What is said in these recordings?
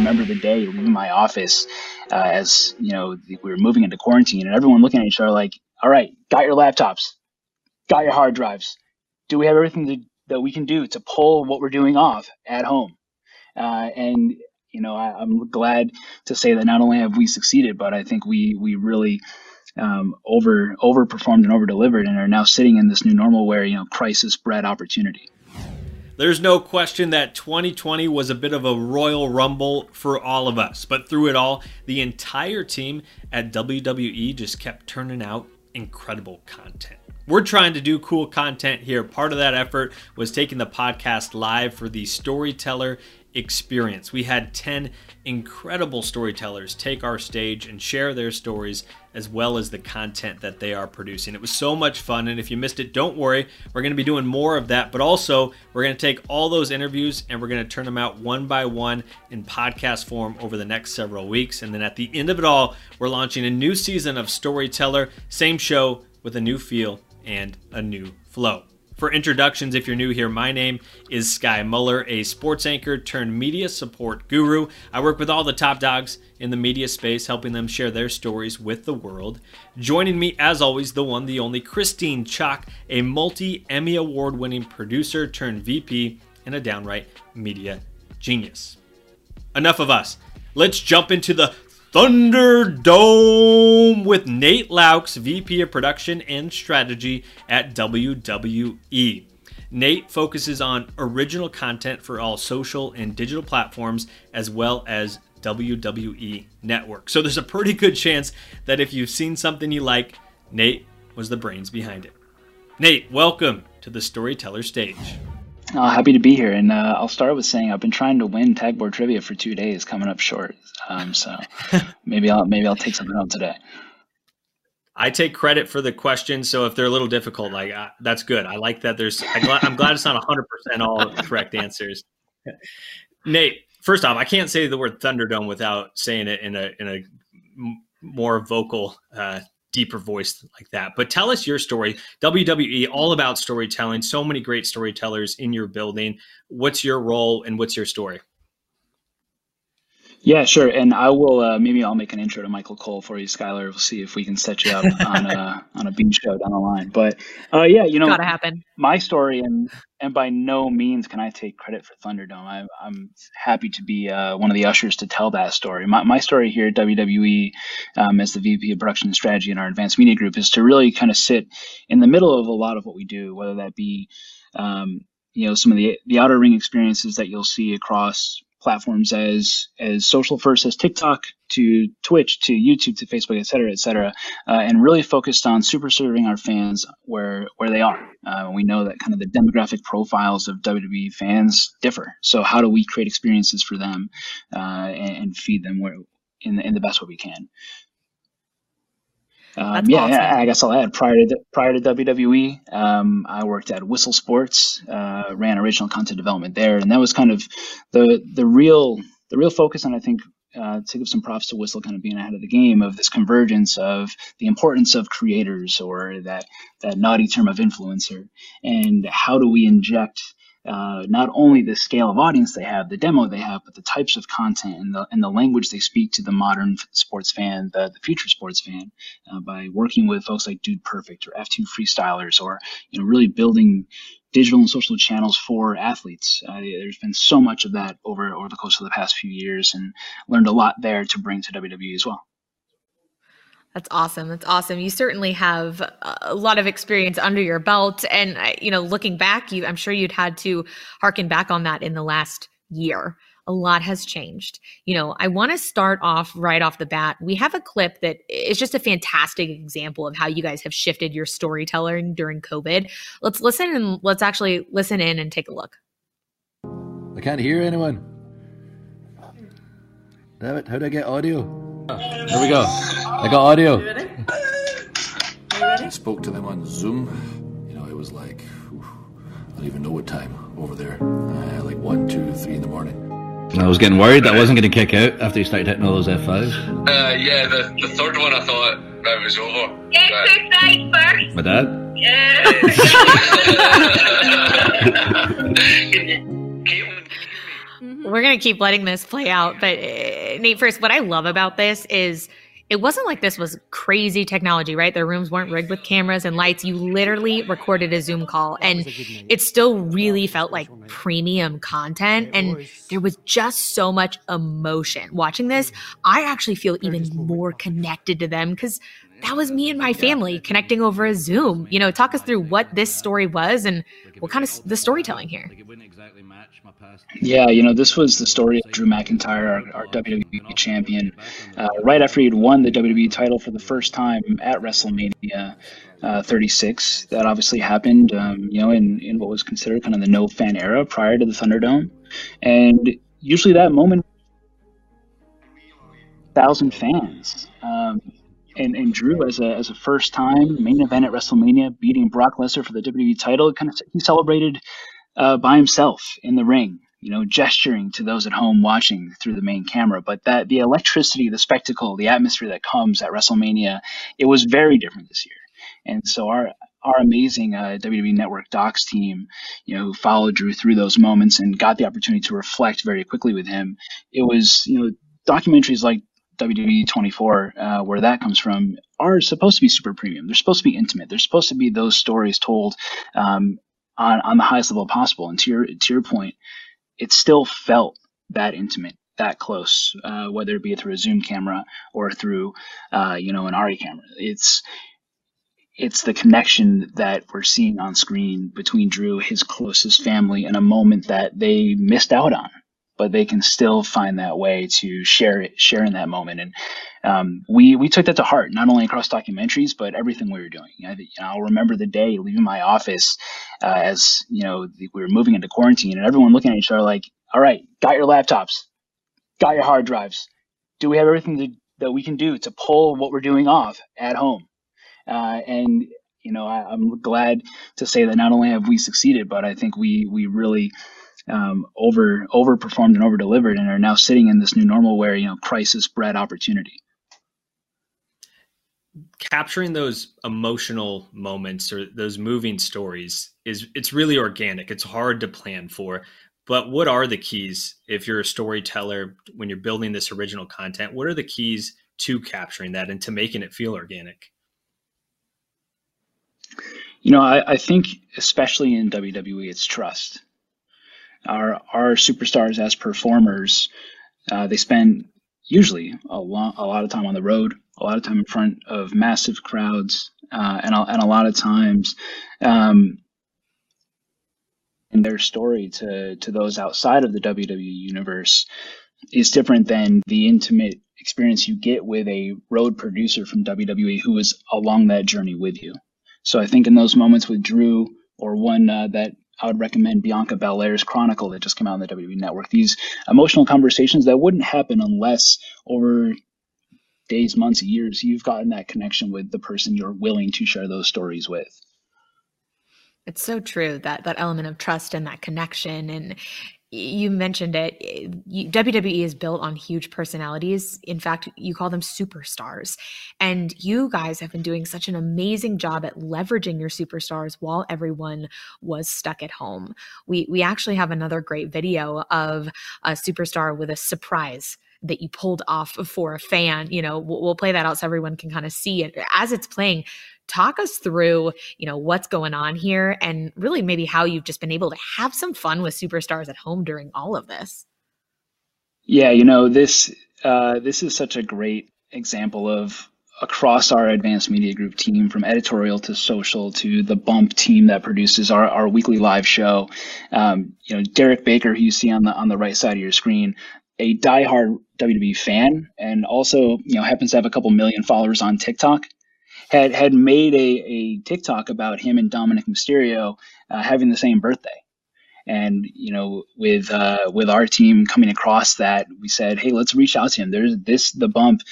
remember the day leaving my office as, you know, we were moving into quarantine, and everyone looking at each other like, all right, got your laptops, got your hard drives. Do we have everything that we can do to pull what we're doing off at home? And, you know, I'm glad to say that not only have we succeeded, but I think we really overperformed and over-delivered, and are now sitting in this new normal where, you know, crisis bred opportunity. There's no question that 2020 was a bit of a Royal Rumble for all of us, but through it all, the entire team at WWE just kept turning out incredible content. We're trying to do cool content here. Part of that effort was taking the podcast live for the Storyteller Experience. We had 10 incredible storytellers take our stage and share their stories as well as the content that they are producing. It was so much fun, and if you missed it, don't worry. We're going to be doing more of that, but also we're going to take all those interviews and we're going to turn them out one by one in podcast form over the next several weeks. And then at the end of it all, we're launching a new season of Storyteller, same show with a new feel and a new flow. For introductions, if you're new here, my name is Sky Muller, a sports anchor turned media support guru. I work with all the top dogs in the media space, helping them share their stories with the world. Joining me, as always, the one, the only, Christine Chock, a multi-Emmy award-winning producer turned VP and a downright media genius. Enough of us. Let's jump into the Thunderdome with Nate Laux, VP of Production and Strategy at WWE. Nate focuses on original content for all social and digital platforms as well as WWE Network. So there's a pretty good chance that if you've seen something you like, Nate was the brains behind it. Nate, welcome to the Storyteller stage. Happy to be here, and I'll start with saying I've been trying to win Tagboard trivia for 2 days, coming up short. So maybe I'll take something out today. I take credit for the questions, so if they're a little difficult, like that's good. I like that. I'm glad it's not 100% all correct answers. Nate, first off, I can't say the word Thunderdome without saying it in a more vocal, deeper voice like that. But tell us your story. WWE, all about storytelling. So many great storytellers in your building. What's your role and what's your story? Yeah, sure. And I will, maybe I'll make an intro to Michael Cole for you, Skylar. We'll see if we can set you up on a bean show down the line. But yeah, you know, gotta happen. My story, and by no means can I take credit for Thunderdome. I'm happy to be one of the ushers to tell that story. My story here at WWE, as the VP of Production and Strategy in our Advanced Media Group, is to really kind of sit in the middle of a lot of what we do, whether that be, you know, some of the outer ring experiences that you'll see across platforms as social first as TikTok to Twitch to YouTube to Facebook, et cetera, and really focused on super serving our fans where they are. We know that kind of the demographic profiles of WWE fans differ. So how do we create experiences for them and feed them in the best way we can? Awesome. Yeah, I guess I'll add, prior to WWE, I worked at Whistle Sports, ran original content development there, and that was kind of the real focus. And I think to give some props to Whistle, kind of being ahead of the game of this convergence of the importance of creators, or that naughty term of influencer, and how do we inject not only the scale of audience they have, the demo they have, but the types of content and the language they speak to the modern sports fan, the future sports fan, by working with folks like Dude Perfect or F2 Freestylers, or, you know, really building digital and social channels for athletes. There's been so much of that over the course of the past few years, and learned a lot there to bring to WWE as well. That's awesome. That's awesome. You certainly have a lot of experience under your belt. And, you know, looking back, I'm sure you'd had to harken back on that in the last year. A lot has changed. You know, I want to start off right off the bat. We have a clip that is just a fantastic example of how you guys have shifted your storytelling during COVID. Let's actually listen in and take a look. I can't hear anyone. Damn it. How do I get audio? Here we go. I got audio. You ready? You ready? I spoke to them on Zoom. You know, it was like, I don't even know what time over there. Like 1, 2, 3 in the morning. I was getting worried that I wasn't going to kick out after you started hitting all those F5s. Yeah, the third one I thought that was over. Get to first. My dad? Yeah. We're going to keep letting this play out. But Nate, first, what I love about this is it wasn't like this was crazy technology, right? Their rooms weren't rigged with cameras and lights. You literally recorded a Zoom call, and it still really felt like premium content. And there was just so much emotion watching this. I actually feel even more connected to them because that was me and my family connecting over a Zoom. You know, talk us through what this story was and what kind of the storytelling here. Yeah, you know, this was the story of Drew McIntyre, our WWE champion. Right after he'd won the WWE title for the first time at WrestleMania 36, that obviously happened, you know, in what was considered kind of the no-fan era prior to the Thunderdome. And usually that moment, 1,000 fans. And Drew, as a first-time main event at WrestleMania, beating Brock Lesnar for the WWE title, kind of he celebrated by himself in the ring, you know, gesturing to those at home watching through the main camera. But that the electricity, the spectacle, the atmosphere that comes at WrestleMania, it was very different this year. And so our amazing WWE Network Docs team, you know, who followed Drew through those moments and got the opportunity to reflect very quickly with him. It was, you know, documentaries like WWE 24, where that comes from, are supposed to be super premium. They're supposed to be intimate. They're supposed to be those stories told on the highest level possible. And to your point, it still felt that intimate, that close, whether it be through a Zoom camera or through you know, an Ari camera. It's the connection that we're seeing on screen between Drew, his closest family, and a moment that they missed out on, but they can still find that way to share in that moment. And we took that to heart, not only across documentaries, but everything we were doing. I'll remember the day leaving my office as, you know, we were moving into quarantine, and everyone looking at each other like, all right, got your laptops, got your hard drives. Do we have everything that we can do to pull what we're doing off at home? And, you know, I'm glad to say that not only have we succeeded, but I think we really overperformed and over-delivered, and are now sitting in this new normal where, you know, crisis bred opportunity. Capturing those emotional moments or those moving stories it's really organic. It's hard to plan for, but what are the keys if you're a storyteller when you're building this original content? What are the keys to capturing that and to making it feel organic? You know, I think especially in WWE, it's trust. Our superstars as performers, they spend usually a lot of time on the road, a lot of time in front of massive crowds, and a lot of times in their story to those outside of the WWE universe is different than the intimate experience you get with a road producer from WWE who is along that journey with you. So I think in those moments with Drew, or one that I would recommend, Bianca Belair's Chronicle that just came out on the WWE Network. These emotional conversations that wouldn't happen unless over days, months, years, you've gotten that connection with the person you're willing to share those stories with. It's so true, that element of trust and that connection. And you mentioned it, WWE is built on huge personalities. In fact, you call them superstars. And you guys have been doing such an amazing job at leveraging your superstars while everyone was stuck at home. We actually have another great video of a superstar with a surprise that you pulled off for a fan. You know, we'll play that out so everyone can kind of see it as it's playing. Talk us through, you know, what's going on here and really maybe how you've just been able to have some fun with superstars at home during all of this. Yeah, you know, this is such a great example of across our advanced media group team, from editorial to social to the Bump team that produces our weekly live show. You know, Derek Baker, who you see on the right side of your screen, a diehard WWE fan, and also, you know, happens to have a couple million followers on TikTok, had made a TikTok about him and Dominic Mysterio having the same birthday. And, you know, with our team coming across that, we said, hey, let's reach out to him. The Bump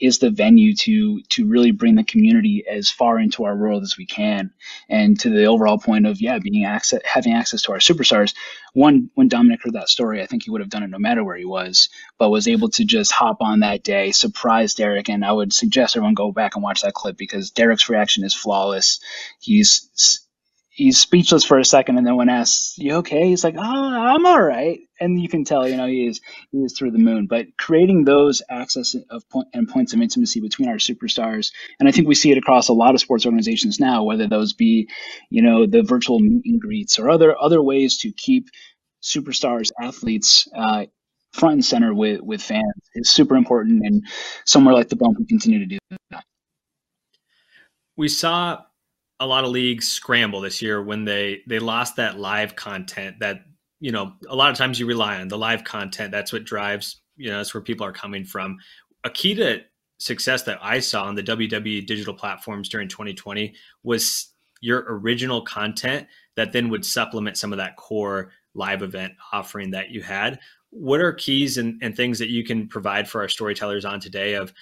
is the venue to really bring the community as far into our world as we can. And to the overall point of, yeah, having access to our superstars. When Dominic heard that story, I think he would have done it no matter where he was, but was able to just hop on that day, surprise Derek. And I would suggest everyone go back and watch that clip because Derek's reaction is flawless. He's he's speechless for a second, and then when asked, "You okay?" he's like, "Oh, I'm all right." And you can tell, you know, he is through the moon. But creating those access of points of intimacy between our superstars, and I think we see it across a lot of sports organizations now, whether those be, you know, the virtual meet and greets or other ways to keep superstars, athletes front and center with fans, is super important. And somewhere like The Bump, we continue to do that. We saw a lot of leagues scramble this year when they lost that live content that, you know, a lot of times you rely on the live content. That's what drives, you know, that's where people are coming from. A key to success that I saw on the WWE digital platforms during 2020 was your original content that then would supplement some of that core live event offering that you had. What are keys and things that you can provide for our storytellers on today of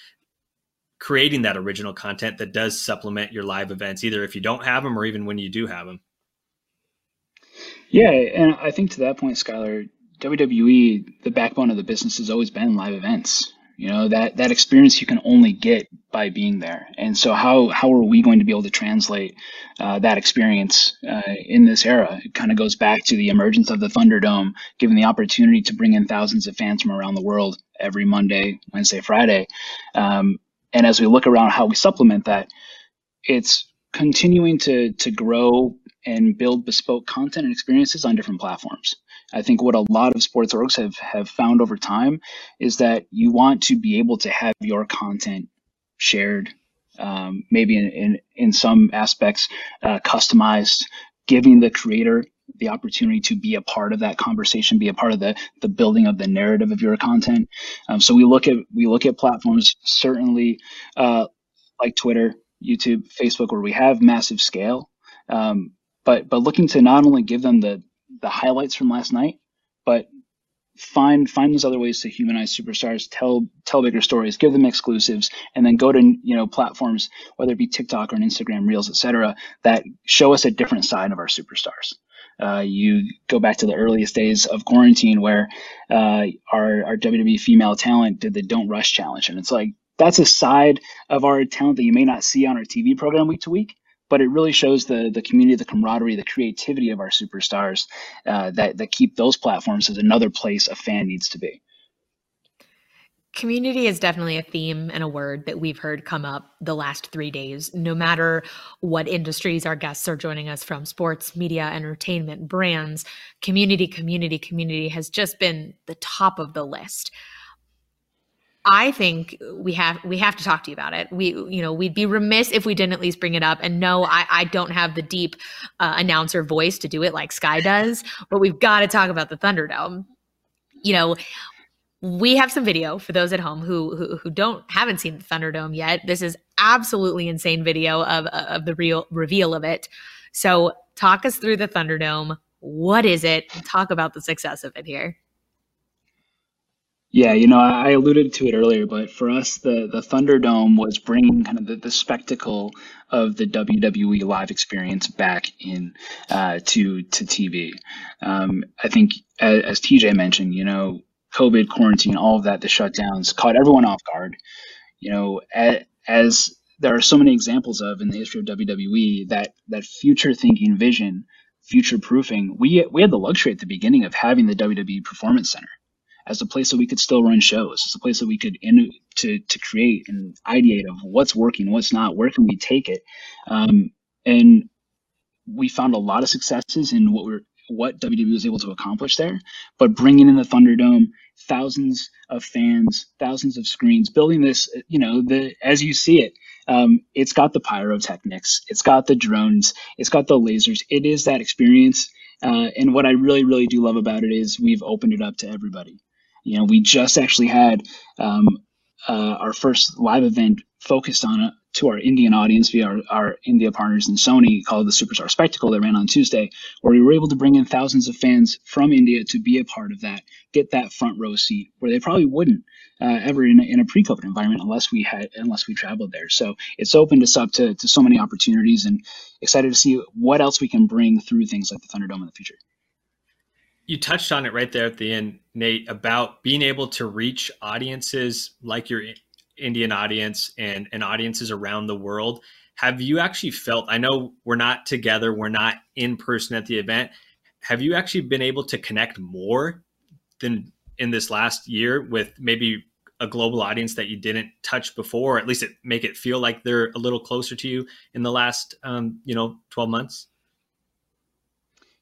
creating that original content that does supplement your live events, either if you don't have them or even when you do have them? Yeah, and I think to that point, Skylar, WWE, the backbone of the business has always been live events. You know, that experience you can only get by being there. And so how are we going to be able to translate that experience in this era? It kind of goes back to the emergence of the Thunderdome, given the opportunity to bring in thousands of fans from around the world every Monday, Wednesday, Friday. And as we look around how we supplement that, it's continuing to grow and build bespoke content and experiences on different platforms. I think what a lot of sports orgs have found over time is that you want to be able to have your content shared, maybe in some aspects customized, giving the creator the opportunity to be a part of that conversation, be a part of the building of the narrative of your content. So we look at platforms, certainly like Twitter, YouTube, Facebook, where we have massive scale, but looking to not only give them the highlights from last night, but find those other ways to humanize superstars, tell bigger stories, give them exclusives, and then go to, you know, platforms, whether it be TikTok or an Instagram Reels, etc., that show us a different side of our superstars. You go back to the earliest days of quarantine where our WWE female talent did the Don't Rush Challenge, and it's like, that's a side of our talent that you may not see on our TV program week to week, but it really shows the community, the camaraderie, the creativity of our superstars that keep those platforms as another place a fan needs to be. Community is definitely a theme and a word that we've heard come up the last 3 days, no matter what industries our guests are joining us from, sports, media, entertainment, brands. Community has just been the top of the list. I think we have to talk to you about it. We'd be remiss if we didn't at least bring it up. And no, I don't have the deep announcer voice to do it like Sky does, but we've got to talk about the Thunderdome. You know, we have some video for those at home who haven't seen the Thunderdome yet. This is absolutely insane video of the real reveal of it. So talk us through the Thunderdome. What is it? Talk about the success of it here. Yeah, you know, I alluded to it earlier, but for us, the Thunderdome was bringing kind of the spectacle of the WWE live experience back in to TV. I think, as TJ mentioned, you know, COVID, quarantine, all of that, the shutdowns caught everyone off guard. You know, as there are so many examples of in the history of WWE, that future thinking, vision, future proofing, we had the luxury at the beginning of having the WWE Performance Center as a place that we could still run shows, as a place that we could to create and ideate of what's working, what's not, where can we take it. And we found a lot of successes in what WWE was able to accomplish there, but bringing in the Thunderdome, thousands of fans, thousands of screens, building this, you know, as you see it, it's got the pyrotechnics, it's got the drones, it's got the lasers. It is that experience. And what I really, really do love about it is we've opened it up to everybody. You know, we just actually had our first live event focused on to our Indian audience via our India partners in Sony, called the Superstar Spectacle, that ran on Tuesday, where we were able to bring in thousands of fans from India to be a part of that, get that front row seat where they probably wouldn't ever in a pre-COVID environment unless we traveled there. So it's opened us up to so many opportunities, and excited to see what else we can bring through things like the Thunderdome in the future. You touched on it right there at the end, Nate, about being able to reach audiences like your Indian audience and audiences around the world. Have you actually felt, I know we're not together, we're not in person at the event. Have you actually been able to connect more than in this last year with maybe a global audience that you didn't touch before, or at least it make it feel like they're a little closer to you in the last, 12 months?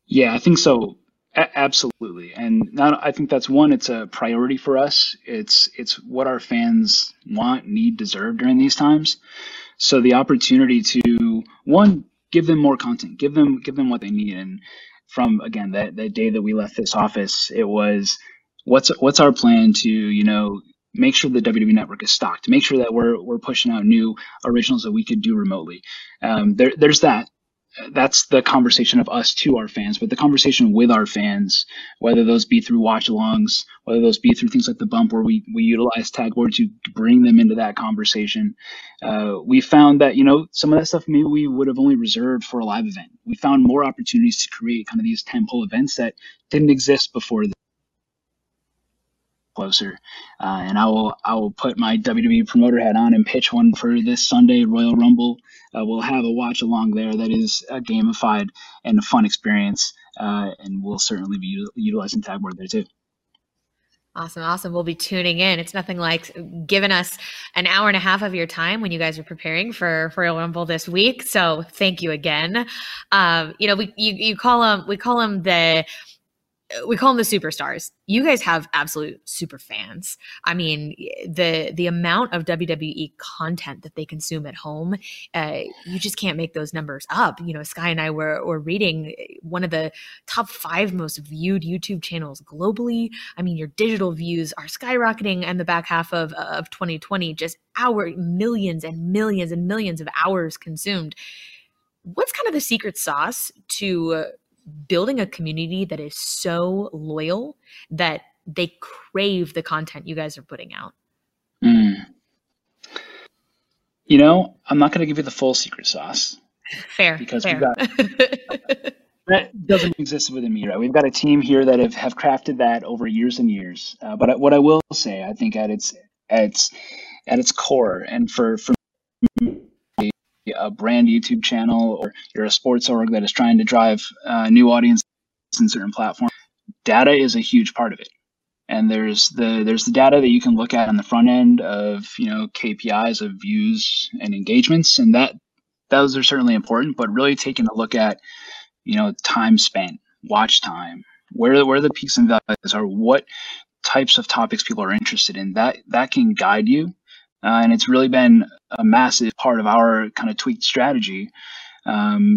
Yeah, I think so. Absolutely. And I think that's one, it's a priority for us. It's what our fans want, need, deserve during these times. So the opportunity to, one, give them more content, give them what they need. And from, again, that day that we left this office, it was, what's our plan to, make sure the WWE Network is stocked, make sure that we're pushing out new originals that we could do remotely. There's that. That's the conversation of us to our fans, but the conversation with our fans, whether those be through watch-alongs, whether those be through things like The Bump, where we utilize Tagboard to bring them into that conversation. We found that, some of that stuff maybe we would have only reserved for a live event. We found more opportunities to create kind of these tentpole events that didn't exist before this. Closer, and I will put my WWE promoter hat on and pitch one for this Sunday Royal Rumble. We'll have a watch along there that is a gamified and a fun experience, and we'll certainly be utilizing Tagboard there too. Awesome. We'll be tuning in. It's nothing like giving us an hour and a half of your time when you guys are preparing for Royal Rumble this week. So thank you again. We call them the superstars. You guys have absolute super fans. I mean, the amount of WWE content that they consume at home, you just can't make those numbers up. Sky and I were reading one of the top 5 most viewed YouTube channels globally. I mean, your digital views are skyrocketing in the back half of 2020, just millions and millions and millions of hours consumed. What's kind of the secret sauce to building a community that is so loyal that they crave the content you guys are putting out? I'm not going to give you the full secret sauce. Fair. Because we've got, that doesn't exist within me, right? We've got a team here that have crafted that over years and years. But what I will say, I think at its core, and for a brand YouTube channel, or you're a sports org that is trying to drive new audiences in certain platforms, data is a huge part of it. And there's the data that you can look at on the front end of, KPIs of views and engagements, and those are certainly important, but really taking a look at, time spent, watch time, where the peaks and valleys are, what types of topics people are interested in, that can guide you. And it's really been a massive part of our kind of tweaked strategy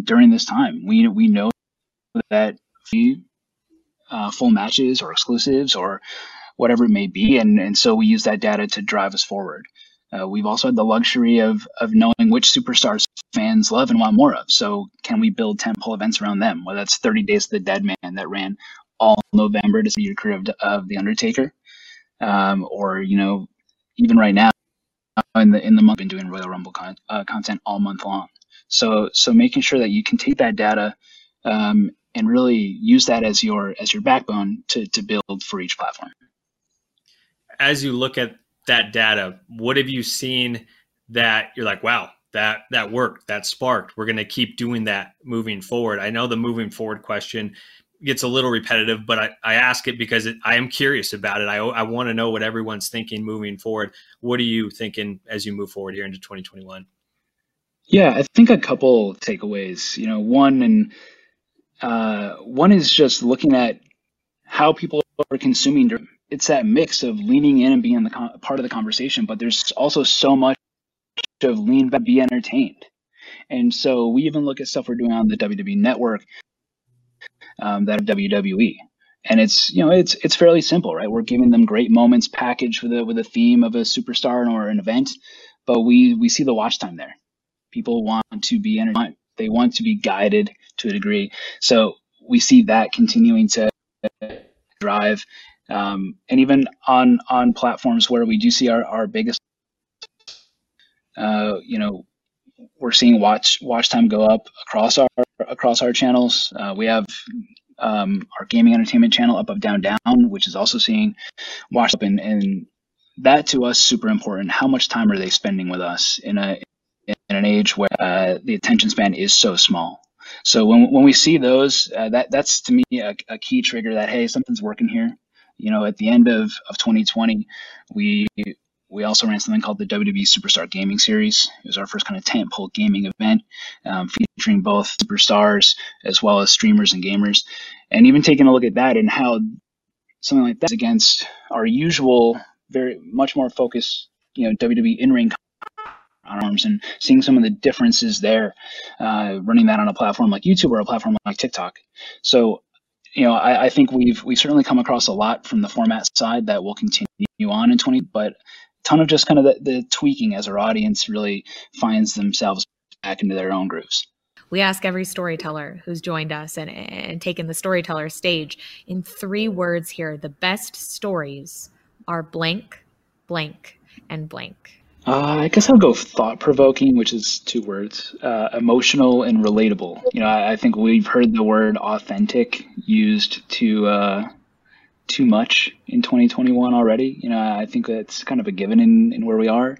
during this time. We know that full matches or exclusives or whatever it may be, and so we use that data to drive us forward. We've also had the luxury of knowing which superstars fans love and want more of. So can we build tentpole events around them? Well, that's 30 Days of the Dead Man that ran all November to see your career of The Undertaker, or even right now. In the month, I've been doing Royal Rumble content all month long. So making sure that you can take that data and really use that as your backbone to build for each platform. As you look at that data, what have you seen that you're like, wow, that worked, that sparked. We're going to keep doing that moving forward. I know the moving forward question gets a little repetitive, but I ask it because I am curious about it. I want to know what everyone's thinking moving forward. What are you thinking as you move forward here into 2021? Yeah, I think a couple takeaways. One is just looking at how people are consuming. It's that mix of leaning in and being the part of the conversation, but there's also so much of lean back, be entertained. And so we even look at stuff we're doing on the WWE Network, that of WWE, and it's fairly simple, right? We're giving them great moments packaged with a theme of a superstar or an event, but we see the watch time there. People want to be entertained. They want to be guided to a degree. So we see that continuing to drive, and even on platforms where we do see our biggest, we're seeing watch time go up across our channels. We have our gaming entertainment channel Up Down Down, which is also seeing watch up, and that to us super important. How much time are they spending with us in a in an age where the attention span is so small. So when we see those, that's to me a key trigger that, hey, something's working here. You know, at the end of 2020, we also ran something called the WWE Superstar Gaming Series. It was our first kind of tentpole gaming event, featuring both superstars as well as streamers and gamers. And even taking a look at that and how something like that is against our usual, very much more focused, you know, WWE in-ring arms, and seeing some of the differences there, running that on a platform like YouTube or a platform like TikTok. So, you know, I think we've certainly come across a lot from the format side that will continue on in 2020, but a ton of just kind of the tweaking as our audience really finds themselves back into their own grooves. We ask every storyteller who's joined us and taken the storyteller stage in 3 words here. The best stories are blank, blank, and blank. I guess I'll go thought-provoking, which is 2 words, emotional and relatable. You know, I think we've heard the word authentic used too much in 2021 already. You know, I think that's kind of a given in where we are,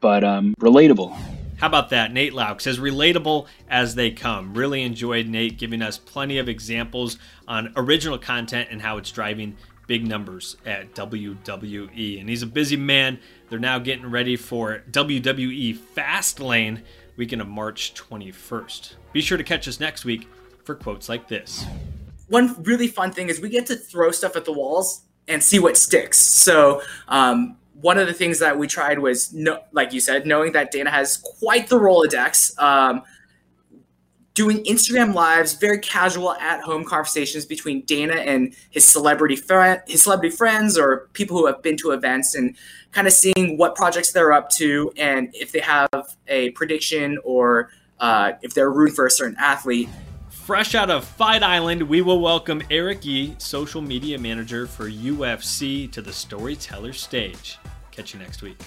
but relatable. How about that? Nate Laux, as relatable as they come. Really enjoyed Nate giving us plenty of examples on original content and how it's driving big numbers at WWE. And he's a busy man. They're now getting ready for WWE Fastlane weekend of March 21st. Be sure to catch us next week for quotes like this. One really fun thing is we get to throw stuff at the walls and see what sticks. So one of the things that we tried was, like you said, knowing that Dana has quite the Rolodex, doing Instagram lives, very casual at-home conversations between Dana and his celebrity friends or people who have been to events, and kind of seeing what projects they're up to and if they have a prediction or if they're rooting for a certain athlete. Fresh out of Fight Island, we will welcome Eric Yee, social media manager for UFC, to the Storyteller stage. Catch you next week.